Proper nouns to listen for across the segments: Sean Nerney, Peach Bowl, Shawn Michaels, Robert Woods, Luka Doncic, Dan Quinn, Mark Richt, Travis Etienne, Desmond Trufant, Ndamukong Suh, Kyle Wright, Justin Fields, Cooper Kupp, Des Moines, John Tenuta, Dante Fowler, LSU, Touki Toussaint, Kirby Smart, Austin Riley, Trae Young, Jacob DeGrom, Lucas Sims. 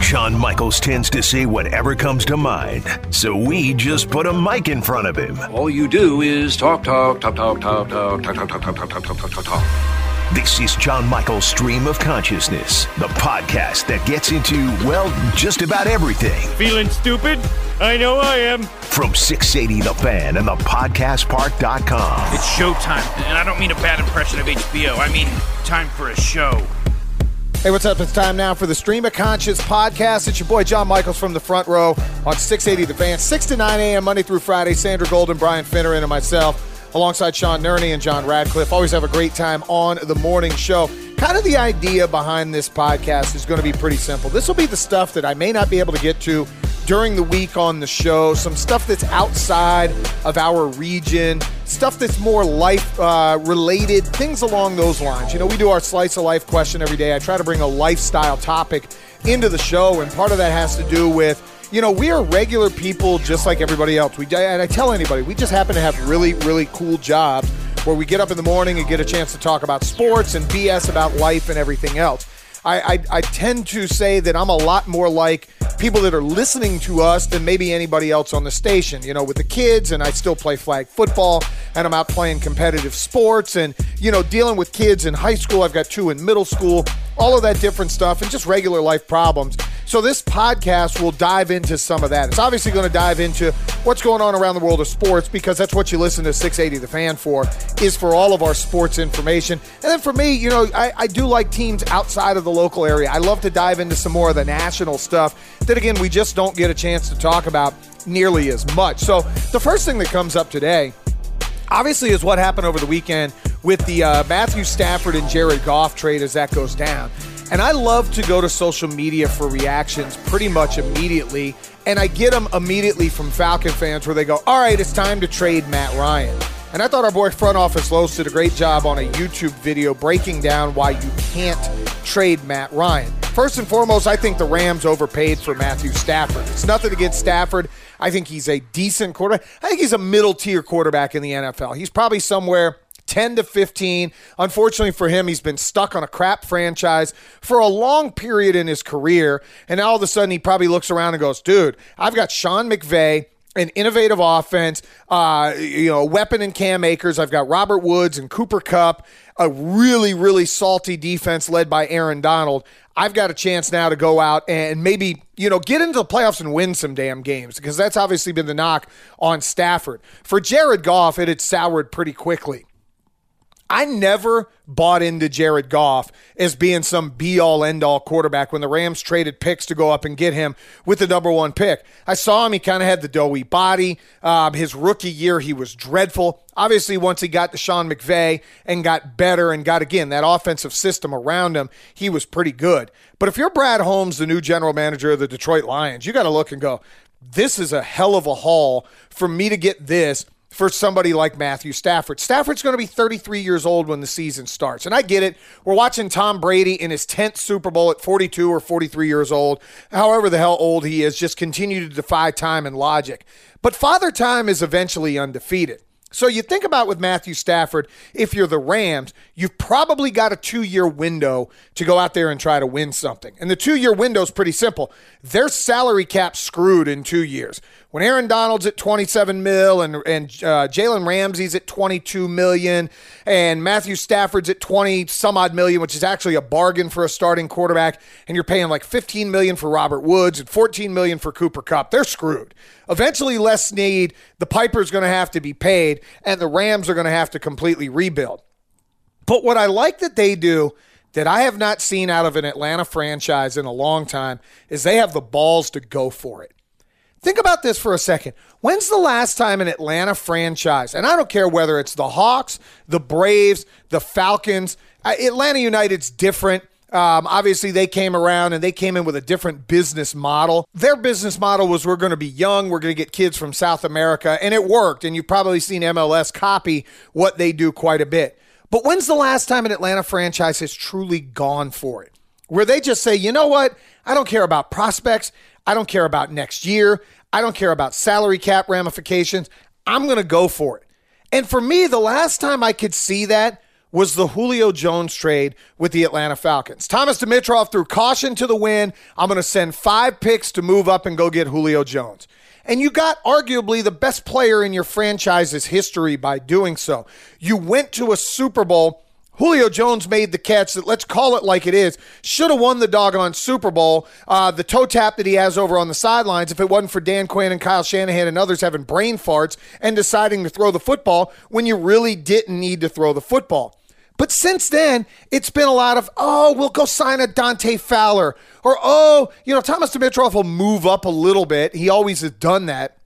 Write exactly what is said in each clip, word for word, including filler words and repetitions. Shawn Michaels tends to say whatever comes to mind, so we just put a mic in front of him. All you do is talk, talk, talk, talk, talk, talk, talk, talk, talk, talk, talk, talk, talk, talk, talk. This is Shawn Michaels' Stream of Consciousness, the podcast that gets into, well, just about everything. Feeling stupid? I know I am. From six eighty The Fan and the podcast park dot com. It's showtime, and I don't mean a bad impression of H B O. I mean time for a show. Hey, what's up? It's time now for the Stream of Conscious podcast. It's your boy, Shawn Michaels, from the front row on six eighty The Fan, six to nine a.m. Monday through Friday. Sandra Golden, Brian Finneran, and myself, alongside Sean Nerney and John Radcliffe. Always have a great time on the morning show. Kind of the idea behind this podcast is going to be pretty simple. This will be the stuff that I may not be able to get to during the week on the show, some stuff that's outside of our region, stuff that's more life-related, uh, things along those lines. You know, we do our Slice of Life question every day. I try to bring a lifestyle topic into the show, and part of that has to do with, you know, we are regular people just like everybody else. We, and I tell anybody, we just happen to have really, really cool jobs where we get up in the morning and get a chance to talk about sports and B S about life and everything else. I, I, I tend to say that I'm a lot more like people that are listening to us than maybe anybody else on the station, you know, with the kids, and I still play flag football, and I'm out playing competitive sports, and, you know, dealing with kids in high school. I've got two in middle school, all of that different stuff, and just regular life problems. So this podcast will dive into some of that. It's obviously going to dive into what's going on around the world of sports, because that's what you listen to six eighty The Fan for, is for all of our sports information. And then for me, you know, I, I do like teams outside of the local area. I love to dive into some more of the national stuff that, again, we just don't get a chance to talk about nearly as much. So the first thing that comes up today, obviously, is what happened over the weekend with the uh, Matthew Stafford and Jared Goff trade as that goes down. And I love to go to social media for reactions pretty much immediately. And I get them immediately from Falcon fans where they go, all right, it's time to trade Matt Ryan. And I thought our boy Front Office Los did a great job on a YouTube video breaking down why you can't trade Matt Ryan. First and foremost, I think the Rams overpaid for Matthew Stafford. It's nothing against Stafford. I think he's a decent quarterback. I think he's a middle-tier quarterback in the N F L. He's probably somewhere ten to fifteen. Unfortunately for him, he's been stuck on a crap franchise for a long period in his career, and all of a sudden he probably looks around and goes, dude, I've got Sean McVay, an innovative offense, uh, you know, weapon in Cam Akers. I've got Robert Woods and Cooper Kupp, a really, really salty defense led by Aaron Donald. I've got a chance now to go out and maybe, you know, get into the playoffs and win some damn games, because that's obviously been the knock on Stafford. For Jared Goff, it had soured pretty quickly. I never bought into Jared Goff as being some be-all, end-all quarterback when the Rams traded picks to go up and get him with the number one pick. I saw him. He kind of had the doughy body. Um, his rookie year, he was dreadful. Obviously, once he got to Sean McVay and got better and got, again, that offensive system around him, he was pretty good. But if you're Brad Holmes, the new general manager of the Detroit Lions, you got to look and go, this is a hell of a haul for me to get this for somebody like Matthew Stafford. Stafford's going to be thirty-three years old when the season starts. And I get it. We're watching Tom Brady in his tenth Super Bowl at forty-two or forty-three years old, however the hell old he is, just continue to defy time and logic. But Father Time is eventually undefeated. So you think about with Matthew Stafford, if you're the Rams, you've probably got a two-year window to go out there and try to win something. And the two-year window is pretty simple. Their salary cap's screwed in two years. When Aaron Donald's at twenty-seven mil and, and uh, Jalen Ramsey's at twenty-two million and Matthew Stafford's at twenty some odd million, which is actually a bargain for a starting quarterback, and you're paying like fifteen million for Robert Woods and fourteen million for Cooper Kupp, they're screwed. Eventually, less need, the Piper's going to have to be paid, and the Rams are going to have to completely rebuild. But what I like that they do that I have not seen out of an Atlanta franchise in a long time is they have the balls to go for it. Think about this for a second. When's the last time an Atlanta franchise, and I don't care whether it's the Hawks, the Braves, the Falcons, Atlanta United's different. Um, obviously, they came around and they came in with a different business model. Their business model was, we're going to be young, we're going to get kids from South America, and it worked. And you've probably seen M L S copy what they do quite a bit. But when's the last time an Atlanta franchise has truly gone for it? Where they just say, you know what? I don't care about prospects. I don't care about next year. I don't care about salary cap ramifications. I'm going to go for it. And for me, the last time I could see that was the Julio Jones trade with the Atlanta Falcons. Thomas Dimitroff threw caution to the wind. I'm going to send five picks to move up and go get Julio Jones. And you got arguably the best player in your franchise's history by doing so. You went to a Super Bowl. Julio Jones made the catch that, let's call it like it is, should have won the doggone Super Bowl. Uh, the toe tap that he has over on the sidelines, if it wasn't for Dan Quinn and Kyle Shanahan and others having brain farts and deciding to throw the football when you really didn't need to throw the football. But since then, it's been a lot of, oh, we'll go sign a Dante Fowler. Or, oh, you know, Thomas Dimitroff will move up a little bit. He always has done that.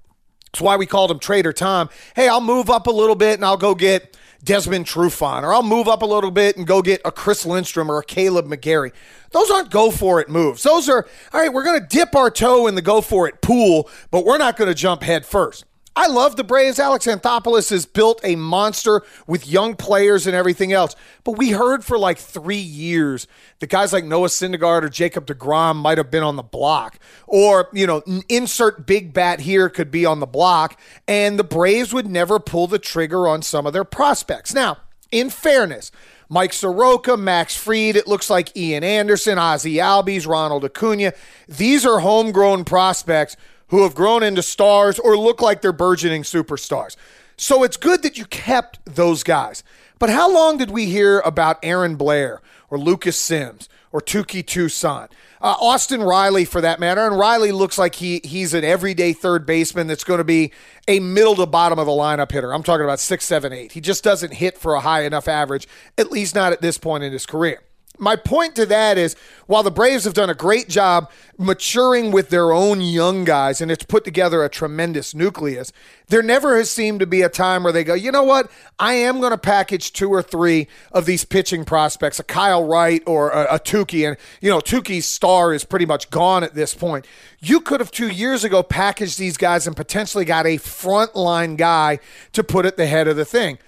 That's why we called him Trader Tom. Hey, I'll move up a little bit and I'll go get Desmond Trufant, or I'll move up a little bit and go get a Chris Lindstrom or a Caleb McGarry. Those aren't go-for-it moves. Those are, all right, we're going to dip our toe in the go-for-it pool, but we're not going to jump head first. I love the Braves. Alex Anthopoulos has built a monster with young players and everything else. But we heard for like three years that guys like Noah Syndergaard or Jacob deGrom might have been on the block. Or, you know, insert big bat here could be on the block. And the Braves would never pull the trigger on some of their prospects. Now, in fairness, Mike Soroka, Max Fried, it looks like Ian Anderson, Ozzie Albies, Ronald Acuna. These are homegrown prospects who have grown into stars or look like they're burgeoning superstars. So it's good that you kept those guys. But how long did we hear about Aaron Blair or Lucas Sims or Touki Toussaint? Uh, Austin Riley, for that matter. And Riley looks like he he's an everyday third baseman that's going to be a middle to bottom of the lineup hitter. I'm talking about six, seven, eight. He just doesn't hit for a high enough average, at least not at this point in his career. My point to that is, while the Braves have done a great job maturing with their own young guys, and it's put together a tremendous nucleus, there never has seemed to be a time where they go, you know what, I am going to package two or three of these pitching prospects, a Kyle Wright or a, a Touki, and, you know, Tuki's star is pretty much gone at this point. You could have two years ago packaged these guys and potentially got a frontline guy to put at the head of the thing.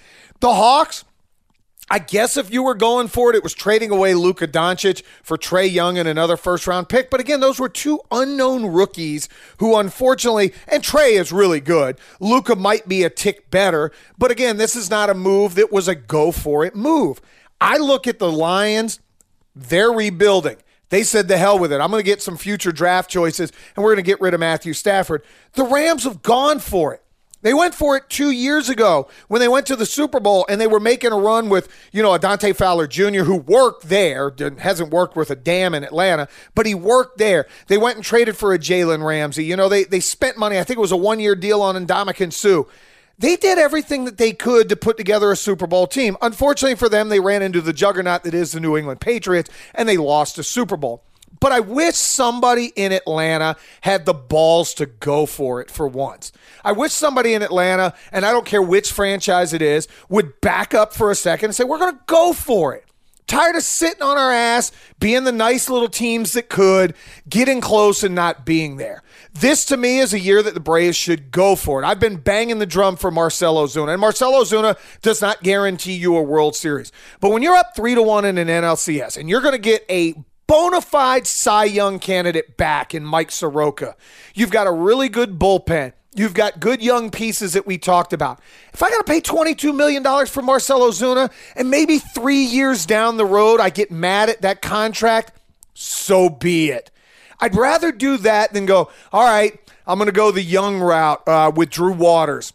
The Hawks, I guess if you were going for it, it was trading away Luka Doncic for Trae Young and another first-round pick. But again, those were two unknown rookies who, unfortunately, and Trae is really good. Luka might be a tick better. But again, this is not a move that was a go-for-it move. I look at the Lions, they're rebuilding. They said the hell with it. I'm going to get some future draft choices, and we're going to get rid of Matthew Stafford. The Rams have gone for it. They went for it two years ago when they went to the Super Bowl and they were making a run with, you know, a Dante Fowler Junior who worked there, hasn't worked worth a damn in Atlanta, but he worked there. They went and traded for a Jalen Ramsey. You know, they they spent money. I think it was a one-year deal on Ndamukong Suh. They did everything that they could to put together a Super Bowl team. Unfortunately for them, they ran into the juggernaut that is the New England Patriots, and they lost a Super Bowl. But I wish somebody in Atlanta had the balls to go for it for once. I wish somebody in Atlanta, and I don't care which franchise it is, would back up for a second and say, we're going to go for it. Tired of sitting on our ass, being the nice little teams that could, getting close and not being there. This, to me, is a year that the Braves should go for it. I've been banging the drum for Marcell Ozuna, and Marcell Ozuna does not guarantee you a World Series. But when you're up three to one in an N L C S, and you're going to get a bona fide Cy Young candidate back in Mike Soroka. You've got a really good bullpen. You've got good young pieces that we talked about. If I got to pay twenty-two million dollars for Marcell Ozuna and maybe three years down the road I get mad at that contract, so be it. I'd rather do that than go, all right, I'm going to go the young route uh, with Drew Waters.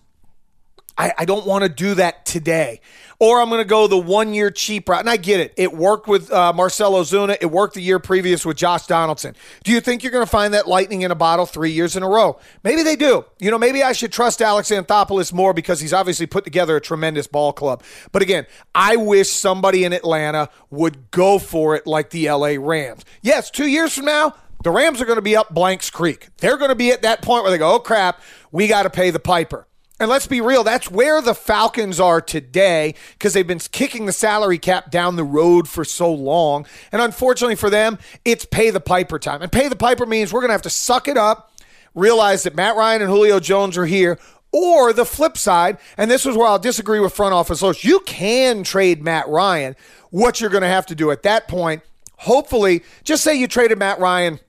I, I don't want to do that today. Or I'm going to go the one-year cheap route. And I get it. It worked with uh, Marcell Ozuna. It worked the year previous with Josh Donaldson. Do you think you're going to find that lightning in a bottle three years in a row? Maybe they do. You know, maybe I should trust Alex Anthopoulos more because he's obviously put together a tremendous ball club. But again, I wish somebody in Atlanta would go for it like the L A Rams. Yes, two years from now, the Rams are going to be up Blanks Creek. They're going to be at that point where they go, oh, crap, we got to pay the piper. And let's be real, that's where the Falcons are today because they've been kicking the salary cap down the road for so long. And unfortunately for them, it's pay the piper time. And pay the piper means we're going to have to suck it up, realize that Matt Ryan and Julio Jones are here, or the flip side, and this is where I'll disagree with front office folks, you can trade Matt Ryan. What you're going to have to do at that point, hopefully, just say you traded Matt Ryan,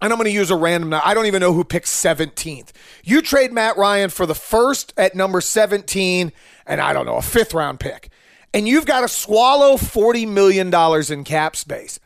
and I'm going to use a random, I don't even know who picked seventeenth. You trade Matt Ryan for the first at number seventeen, and I don't know, a fifth round pick. And you've got to swallow forty million dollars in cap space.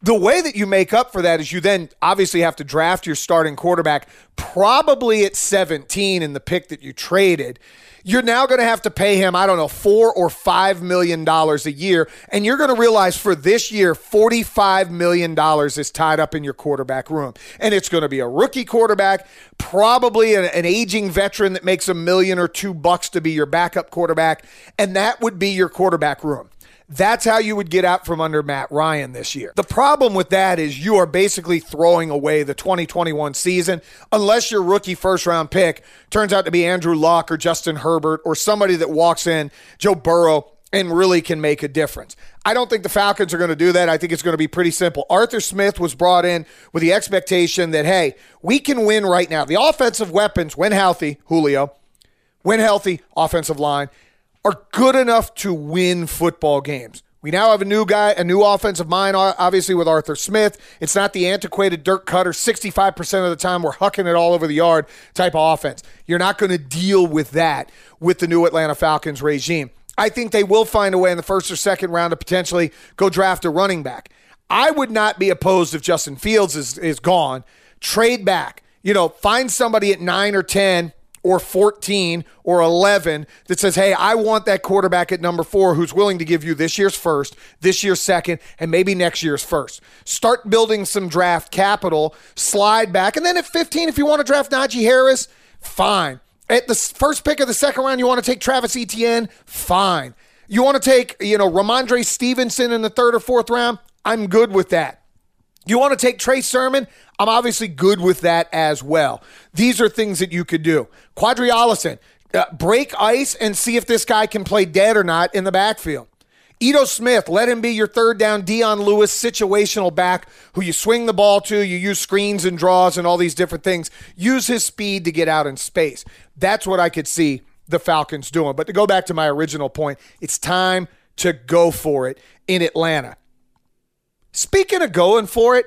The way that you make up for that is you then obviously have to draft your starting quarterback probably at seventeen in the pick that you traded. You're now going to have to pay him, I don't know, four or five million dollars a year, and you're going to realize for this year forty-five million dollars is tied up in your quarterback room. And it's going to be a rookie quarterback, probably an, an aging veteran that makes a million or two bucks to be your backup quarterback, and that would be your quarterback room. That's how you would get out from under Matt Ryan this year. The problem with that is you are basically throwing away the twenty twenty-one season unless your rookie first-round pick turns out to be Andrew Luck or Justin Herbert or somebody that walks in, Joe Burrow, and really can make a difference. I don't think the Falcons are going to do that. I think it's going to be pretty simple. Arthur Smith was brought in with the expectation that, hey, we can win right now. The offensive weapons, when healthy, Julio, when healthy, offensive line, are good enough to win football games. We now have a new guy, a new offensive mind, obviously, with Arthur Smith. It's not the antiquated Dirk Cutter, sixty-five percent of the time we're hucking it all over the yard type of offense. You're not going to deal with that with the new Atlanta Falcons regime. I think they will find a way in the first or second round to potentially go draft a running back. I would not be opposed if Justin Fields is, is gone. Trade back. You know, find somebody at nine or ten or fourteen or eleven that says, hey, I want that quarterback at number four who's willing to give you this year's first, this year's second, and maybe next year's first. Start building some draft capital, slide back, and then at fifteen, if you want to draft Najee Harris, fine. At the first pick of the second round, you want to take Travis Etienne, fine. You want to take, you know, Ramondre Stevenson in the third or fourth round, I'm good with that. You want to take Trey Sermon? I'm obviously good with that as well. These are things that you could do. Quadri Olison, uh, break ice and see if this guy can play dead or not in the backfield. Ito Smith, let him be your third down Dion Lewis situational back who you swing the ball to, you use screens and draws and all these different things. Use his speed to get out in space. That's what I could see the Falcons doing. But to go back to my original point, it's time to go for it in Atlanta. Speaking of going for it.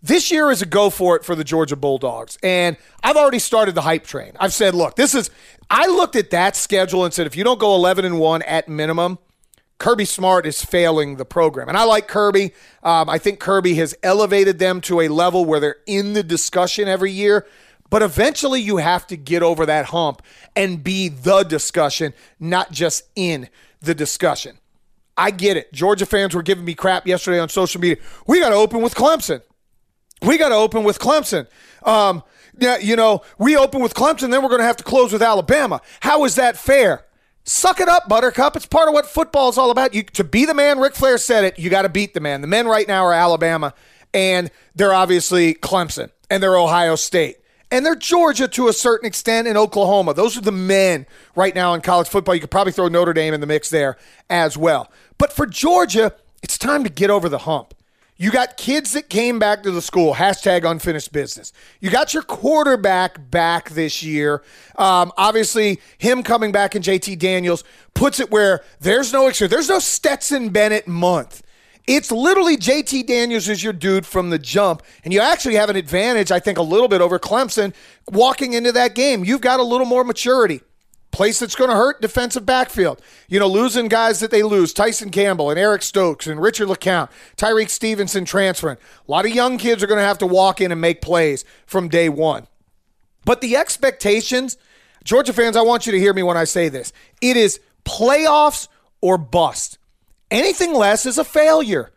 This year is a go for it for the Georgia Bulldogs, and I've already started the hype train. I've said, look, this is, I looked at that schedule and said, if you don't go eleven and one at minimum, Kirby Smart is failing the program. And I like Kirby. Um, I think Kirby has elevated them to a level where they're in the discussion every year. But eventually you have to get over that hump and be the discussion, not just in the discussion. I get it. Georgia fans were giving me crap yesterday on social media. We got to open with Clemson. We got to open with Clemson. Um, yeah, you know, we open with Clemson, then we're going to have to close with Alabama. How is that fair? Suck it up, Buttercup. It's part of what football is all about. You, to be the man, Ric Flair said it, you got to beat the man. The men right now are Alabama, and they're obviously Clemson, and they're Ohio State, and they're Georgia to a certain extent, and Oklahoma. Those are the men right now in college football. You could probably throw Notre Dame in the mix there as well. But for Georgia, it's time to get over the hump. You got kids that came back to the school, hashtag unfinished business. You got your quarterback back this year. Um, obviously, him coming back in J T Daniels puts it where there's no excuse. There's no Stetson Bennett month. It's literally J T Daniels is your dude from the jump, and you actually have an advantage, I think, a little bit over Clemson walking into that game. You've got a little more maturity. Place that's going to hurt, defensive backfield. You know, losing guys that they lose, Tyson Campbell and Eric Stokes and Richard LeCount, Tyreek Stevenson transferring. A lot of young kids are going to have to walk in and make plays from day one. But the expectations, Georgia fans, I want you to hear me when I say this. It is playoffs or bust. Anything less is a failure.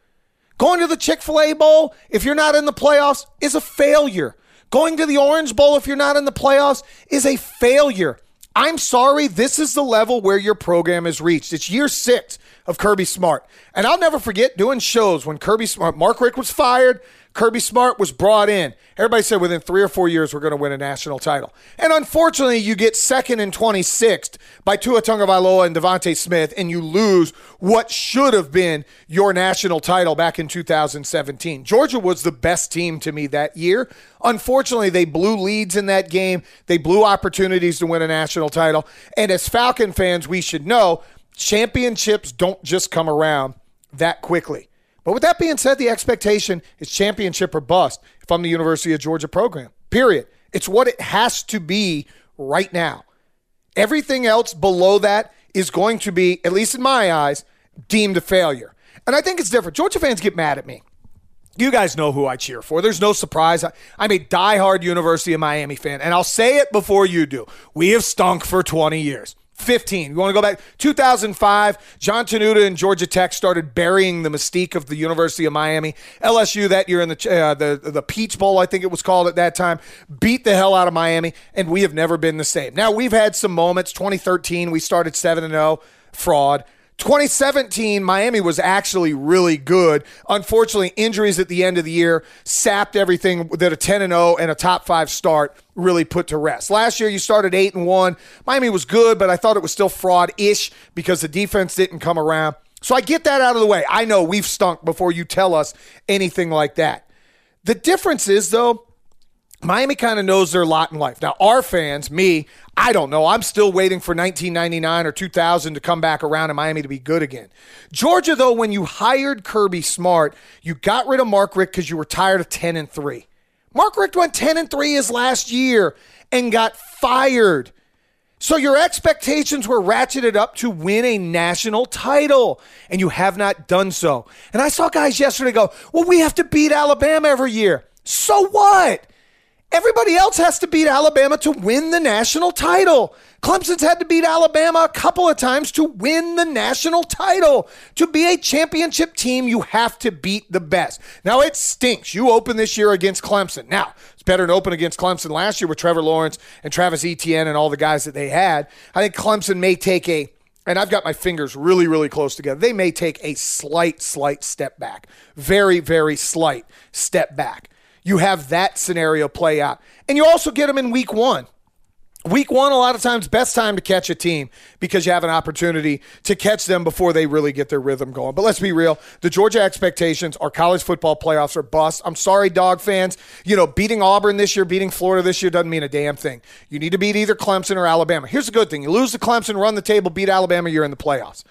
Going to the Chick-fil-A Bowl, if you're not in the playoffs, is a failure. Going to the Orange Bowl, if you're not in the playoffs, is a failure. I'm sorry, this is the level where your program has reached. It's year six of Kirby Smart. And I'll never forget doing shows when Kirby Smart, Mark Richt was fired, Kirby Smart was brought in. Everybody said within three or four years we're going to win a national title. And unfortunately, you get second and twenty-sixth by Tua Tagovailoa and Devontae Smith, and you lose what should have been your national title back in two thousand seventeen. Georgia was the best team to me that year. Unfortunately, they blew leads in that game. They blew opportunities to win a national title. And as Falcon fans, we should know championships don't just come around that quickly. But with that being said, the expectation is championship or bust if I'm the University of Georgia program, period. It's what it has to be right now. Everything else below that is going to be, at least in my eyes, deemed a failure. And I think it's different. Georgia fans get mad at me. You guys know who I cheer for. There's no surprise. I, I'm a diehard University of Miami fan, and I'll say it before you do. We have stunk for twenty years. fifteen. You want to go back? two thousand five, John Tenuta and Georgia Tech started burying the mystique of the University of Miami. L S U that year in the uh, the the Peach Bowl, I think it was called at that time, beat the hell out of Miami, and we have never been the same. Now, we've had some moments. twenty thirteen, we started seven and oh, fraud. twenty seventeen, Miami was actually really good. Unfortunately, injuries at the end of the year sapped everything that a ten and oh and a top-five start really put to rest. Last year, you started eight and one. Miami was good, but I thought it was still fraud-ish because the defense didn't come around. So I get that out of the way. I know we've stunk before you tell us anything like that. The difference is, though, Miami kind of knows their lot in life. Now, our fans, me, I don't know. I'm still waiting for nineteen ninety-nine or two thousand to come back around and Miami to be good again. Georgia, though, when you hired Kirby Smart, you got rid of Mark Richt because you were tired of ten and three. Mark Richt went ten and three his last year and got fired. So your expectations were ratcheted up to win a national title, and you have not done so. And I saw guys yesterday go, well, we have to beat Alabama every year. So what? Everybody else has to beat Alabama to win the national title. Clemson's had to beat Alabama a couple of times to win the national title. To be a championship team, you have to beat the best. Now, it stinks. You open this year against Clemson. Now, it's better to open against Clemson last year with Trevor Lawrence and Travis Etienne and all the guys that they had. I think Clemson may take a, and I've got my fingers really, really close together, they may take a slight, slight step back. Very, very slight step back. You have that scenario play out. And you also get them in week one. Week one, a lot of times, best time to catch a team because you have an opportunity to catch them before they really get their rhythm going. But let's be real. The Georgia expectations are college football playoffs are bust. I'm sorry, dog fans. You know, beating Auburn this year, beating Florida this year doesn't mean a damn thing. You need to beat either Clemson or Alabama. Here's the good thing. You lose to Clemson, run the table, beat Alabama, you're in the playoffs.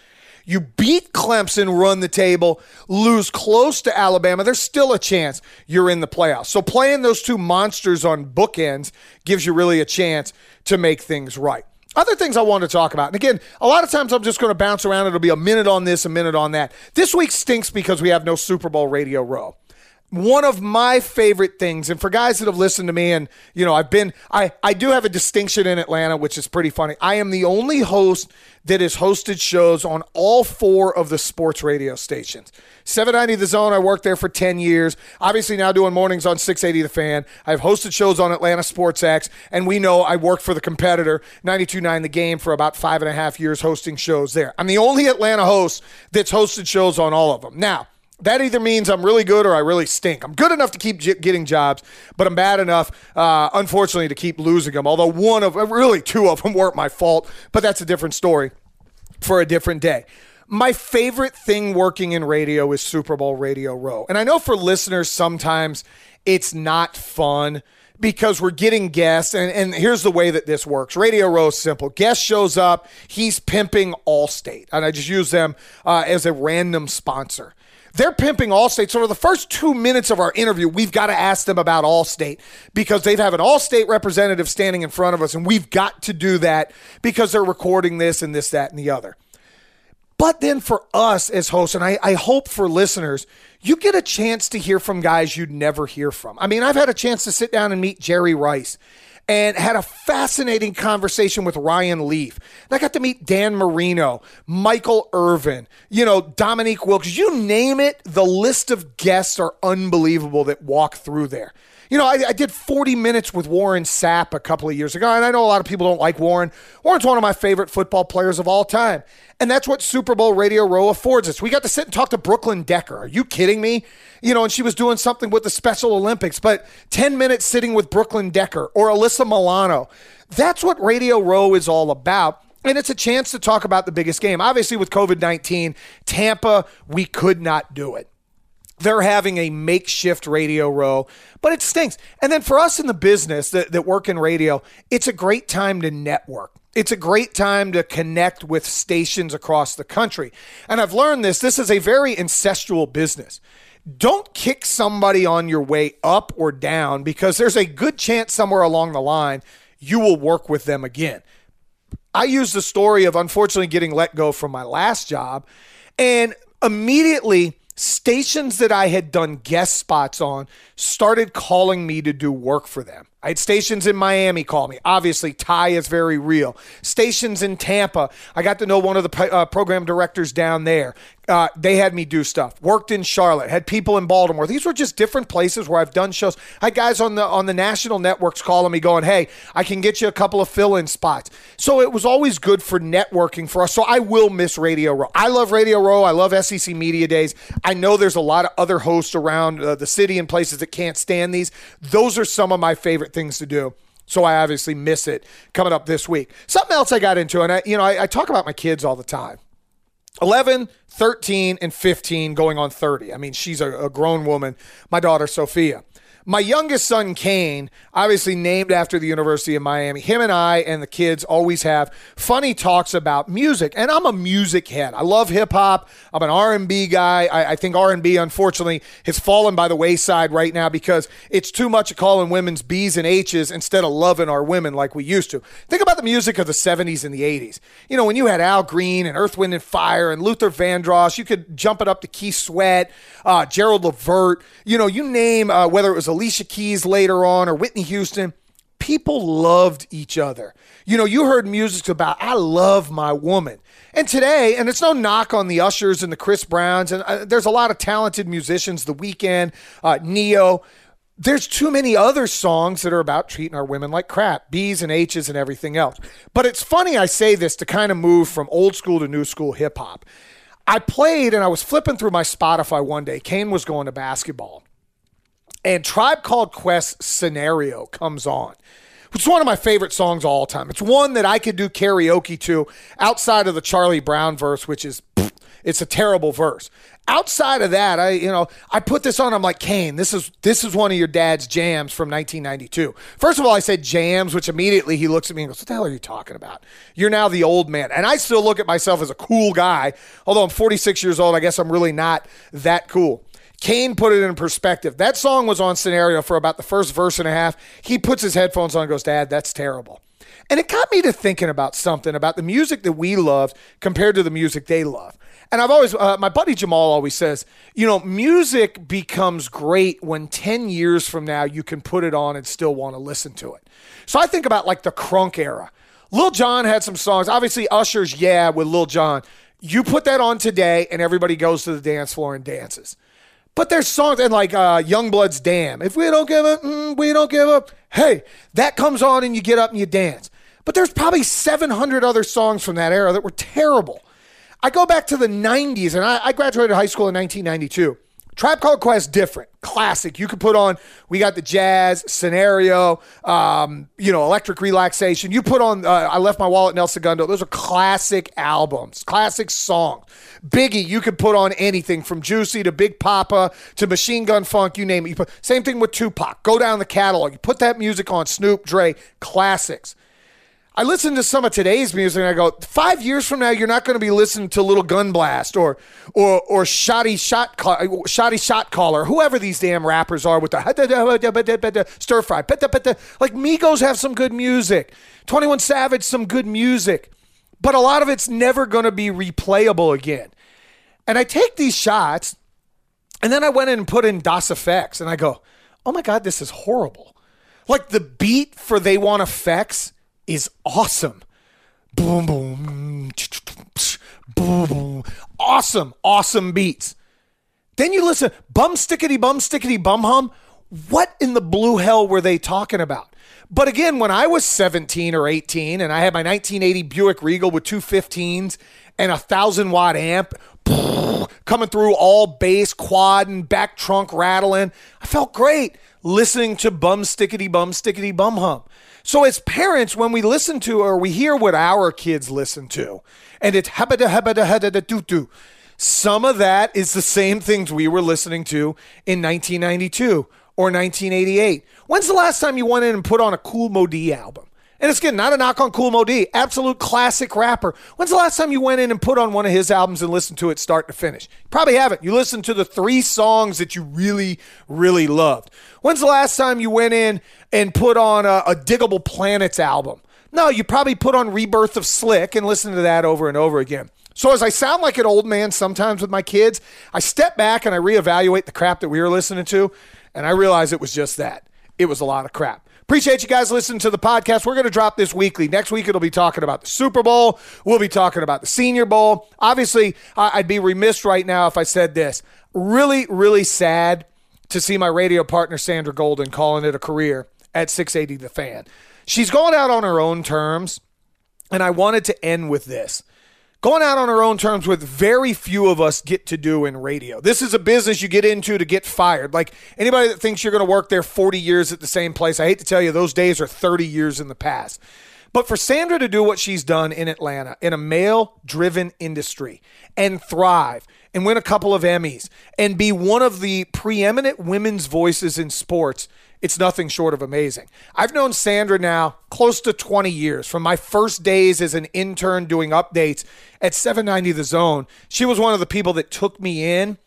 You beat Clemson, run the table, lose close to Alabama, there's still a chance you're in the playoffs. So playing those two monsters on bookends gives you really a chance to make things right. Other things I want to talk about, and again, a lot of times I'm just going to bounce around. It'll be a minute on this, a minute on that. This week stinks because we have no Super Bowl Radio Row. One of my favorite things, and for guys that have listened to me, and, you know, I've been, I, I do have a distinction in Atlanta, which is pretty funny. I am the only host that has hosted shows on all four of the sports radio stations. seven ninety The Zone, I worked there for ten years. Obviously now doing mornings on six eighty The Fan. I've hosted shows on Atlanta Sports X, and we know I worked for the competitor, ninety-two point nine The Game, for about five and a half years hosting shows there. I'm the only Atlanta host that's hosted shows on all of them. Now, that either means I'm really good or I really stink. I'm good enough to keep j- getting jobs, but I'm bad enough, uh, unfortunately, to keep losing them. Although one of, really two of them weren't my fault, but that's a different story for a different day. my favorite thing working in radio is Super Bowl Radio Row. And I know for listeners, sometimes it's not fun because we're getting guests. And, and here's the way that this works. Radio Row is simple. Guest shows up. He's pimping Allstate. And I just use them uh, as a random sponsor. They're pimping Allstate. So for the first two minutes of our interview, we've got to ask them about Allstate because they have an Allstate representative standing in front of us, and we've got to do that because they're recording this and this, that, and the other. But then for us as hosts, and I, I hope for listeners, you get a chance to hear from guys you'd never hear from. I mean, I've had a chance to sit down and meet Jerry Rice and had a fascinating conversation with Ryan Leaf. And I got to meet Dan Marino, Michael Irvin, you know, Dominique Wilkins. You name it, the list of guests are unbelievable that walk through there. You know, I, I did forty minutes with Warren Sapp a couple of years ago, and I know a lot of people don't like Warren. Warren's one of my favorite football players of all time, and that's what Super Bowl Radio Row affords us. We got to sit and talk to Brooklyn Decker. Are you kidding me? You know, and she was doing something with the Special Olympics, but ten minutes sitting with Brooklyn Decker or Alyssa Milano. That's what Radio Row is all about. And it's a chance to talk about the biggest game. Obviously, with covid nineteen, Tampa, we could not do it. They're having a makeshift Radio Row, but it stinks. And then for us in the business that, that work in radio, it's a great time to network. It's a great time to connect with stations across the country. And I've learned this. This is a very incestual business. Don't kick somebody on your way up or down because there's a good chance somewhere along the line you will work with them again. I use the story of unfortunately getting let go from my last job, and immediately stations that I had done guest spots on started calling me to do work for them. I had stations in Miami call me. Obviously, Ty is very real. Stations in Tampa. I got to know one of the uh, program directors down there. Uh, they had me do stuff. Worked in Charlotte. Had people in Baltimore. These were just different places where I've done shows. I had guys on the on the national networks calling me going, hey, I can get you a couple of fill-in spots. So it was always good for networking for us. So I will miss Radio Row. I love Radio Row. I love S E C Media Days. I know there's a lot of other hosts around uh, the city and places that can't stand these. Those are some of my favorite things to do. So I obviously miss it coming up this week. Something else I got into, and I, you know, I, I talk about my kids all the time. eleven, thirteen, and fifteen going on thirty. I mean, she's a, a grown woman. My daughter, Sophia. My youngest son, Kane, obviously named after the University of Miami. Him and I and the kids always have funny talks about music. And I'm a music head. I love hip-hop. I'm an R and B guy. I, I think R and B, unfortunately, has fallen by the wayside right now because it's too much of calling women's B's and H's instead of loving our women like we used to. Think about the music of the seventies and the eighties. You know, when you had Al Green and Earth, Wind and Fire and Luther Vandross, you could jump it up to Keith Sweat, uh, Gerald Levert. You know, you name uh, whether it was a Alicia Keys later on or Whitney Houston, people loved each other. You know, you heard music about, I love my woman. And today, and it's no knock on the Ushers and the Chris Browns, and uh, there's a lot of talented musicians, The Weeknd, uh, Neo. There's too many other songs that are about treating our women like crap, B's and H's and everything else. But it's funny I say this to kind of move from old school to new school hip hop. I played and I was flipping through my Spotify one day. Kane was going to basketball. And Tribe Called Quest Scenario comes on. It's one of my favorite songs of all time. It's one that I could do karaoke to outside of the Charlie Brown verse, which is, pfft, it's a terrible verse. Outside of that, I you know I put this on. I'm like, Kane, this is this is one of your dad's jams from nineteen ninety-two. First of all, I said jams, which immediately he looks at me and goes, what the hell are you talking about? You're now the old man. And I still look at myself as a cool guy. Although I'm forty-six years old, I guess I'm really not that cool. Kane put it in perspective. That song was on Scenario for about the first verse and a half. He puts his headphones on and goes, Dad, that's terrible. And it got me to thinking about something, about the music that we love compared to the music they love. And I've always, uh, my buddy Jamal always says, you know, music becomes great when ten years from now you can put it on and still want to listen to it. So I think about like the crunk era. Lil Jon had some songs. Obviously, Usher's Yeah with Lil Jon. You put that on today and everybody goes to the dance floor and dances. But there's songs, and like uh, Youngblood's Damn. If we don't give up, mm, we don't give up. Hey, that comes on and you get up and you dance. But there's probably seven hundred other songs from that era that were terrible. I go back to the nineties, and I, I graduated high school in nineteen ninety-two. Tribe Called Quest, different. Classic. You could put on, we got the jazz, scenario, um, you know, electric relaxation. You put on, uh, I left my wallet in El Segundo. Those are classic albums, classic songs. Biggie, you could put on anything from Juicy to Big Papa to Machine Gun Funk, you name it. You put, same thing with Tupac. Go down the catalog. You put that music on, Snoop, Dre, classics. I listen to some of today's music and I go, five years from now, you're not going to be listening to Little Gun Blast or or or Shoddy Shot Shoddy Shot Caller, whoever these damn rappers are with the stir fry. Like Migos have some good music. twenty-one Savage, some good music. But a lot of it's never going to be replayable again. And I take these shots and then I went in and put in DOS Effects and I go, oh my God, this is horrible. Like the beat for They Want Effects is awesome. Boom, boom, boom, boom. Awesome, awesome beats. Then you listen, bum stickity, bum stickity, bum hum. What in the blue hell were they talking about? But again, when I was seventeen or eighteen and I had my nineteen eighty Buick Regal with two fifteens and a thousand watt amp coming through all bass, quad, and back trunk rattling, I felt great listening to bum stickity, bum stickity, bum hum. So as parents, when we listen to or we hear what our kids listen to, and it's habada habada habada doo doo, some of that is the same things we were listening to in nineteen ninety-two or nineteen eighty-eight. When's the last time you went in and put on a Kool Moe Dee album? And it's again, not a knock on Kool Moe Dee, absolute classic rapper. When's the last time you went in and put on one of his albums and listened to it start to finish? Probably haven't. You listened to the three songs that you really, really loved. When's the last time you went in and put on a, a Diggable Planets album? No, you probably put on Rebirth of Slick and listen to that over and over again. So as I sound like an old man sometimes with my kids, I step back and I reevaluate the crap that we were listening to, and I realize it was just that. It was a lot of crap. Appreciate you guys listening to the podcast. We're going to drop this weekly. Next week, it'll be talking about the Super Bowl. We'll be talking about the Senior Bowl. Obviously, I'd be remiss right now if I said this. Really, really sad to see my radio partner, Sandra Golden, calling it a career at six eighty The Fan. She's going out on her own terms, and I wanted to end with this. Going out on her own terms with very few of us get to do in radio. This is a business you get into to get fired. Like anybody that thinks you're going to work there forty years at the same place, I hate to tell you, those days are thirty years in the past. But for Sandra to do what she's done in Atlanta, in a male-driven industry, and thrive, and win a couple of Emmys, and be one of the preeminent women's voices in sports, it's nothing short of amazing. I've known Sandra now close to twenty years. From my first days as an intern doing updates at seven ninety The Zone, she was one of the people that took me in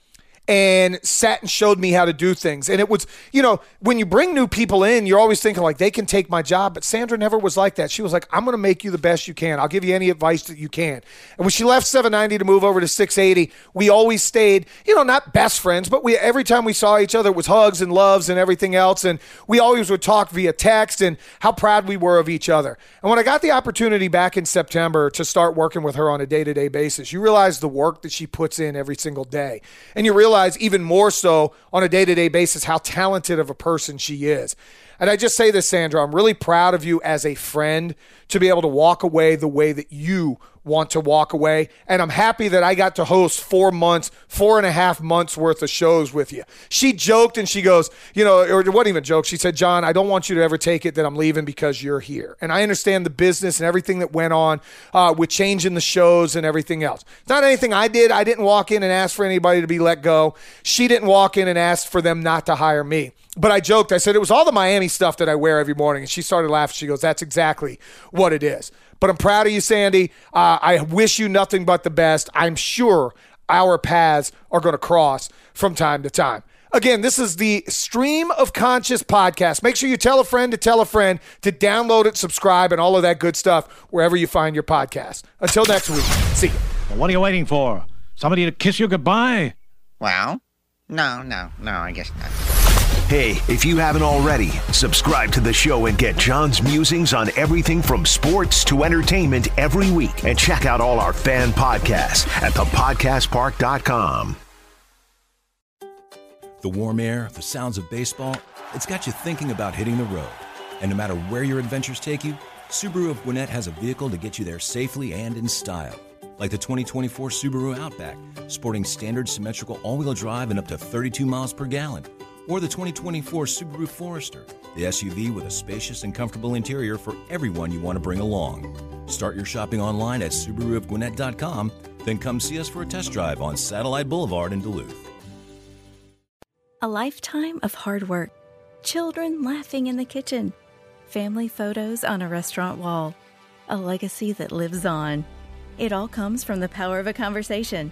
and sat and showed me how to do things. And it was, you know, when you bring new people in, you're always thinking like, they can take my job. But Sandra never was like that. She was like, I'm going to make you the best you can. I'll give you any advice that you can. And when she left seven ninety to move over to six eighty, we always stayed, you know, not best friends, but we, every time we saw each other, it was hugs and loves and everything else. And we always would talk via text and how proud we were of each other. And when I got the opportunity back in September to start working with her on a day-to-day basis, you realize the work that she puts in every single day. And you realize even more so on a day-to-day basis how talented of a person she is. And I just say this, Sandra, I'm really proud of you as a friend to be able to walk away the way that you want to walk away. And I'm happy that I got to host four months, four and a half months worth of shows with you. She joked and she goes, you know, or it wasn't even a joke. She said, John, I don't want you to ever take it that I'm leaving because you're here. And I understand the business and everything that went on uh, with changing the shows and everything else. It's not anything I did. I didn't walk in and ask for anybody to be let go. She didn't walk in and ask for them not to hire me. But I joked. I said, it was all the Miami stuff that I wear every morning. And she started laughing. She goes, that's exactly what it is. But I'm proud of you, Sandy. Uh, I wish you nothing but the best. I'm sure our paths are going to cross from time to time. Again, this is the Stream of Conscious podcast. Make sure you tell a friend to tell a friend to download it, subscribe, and all of that good stuff wherever you find your podcast. Until next week, see you. Well, what are you waiting for? Somebody to kiss you goodbye? Well, no, no, no, I guess not. Hey, if you haven't already, subscribe to the show and get John's musings on everything from sports to entertainment every week. And check out all our fan podcasts at the podcast park dot com. The warm air, the sounds of baseball, it's got you thinking about hitting the road. And no matter where your adventures take you, Subaru of Gwinnett has a vehicle to get you there safely and in style. like the twenty twenty-four Subaru Outback, sporting standard symmetrical all-wheel drive and up to thirty-two miles per gallon, or the twenty twenty-four Subaru Forester, the S U V with a spacious and comfortable interior for everyone you want to bring along. Start your shopping online at Subaru of Gwinnett dot com, then come see us for a test drive on Satellite Boulevard in Duluth. A lifetime of hard work, children laughing in the kitchen, family photos on a restaurant wall, a legacy that lives on. It all comes from the power of a conversation,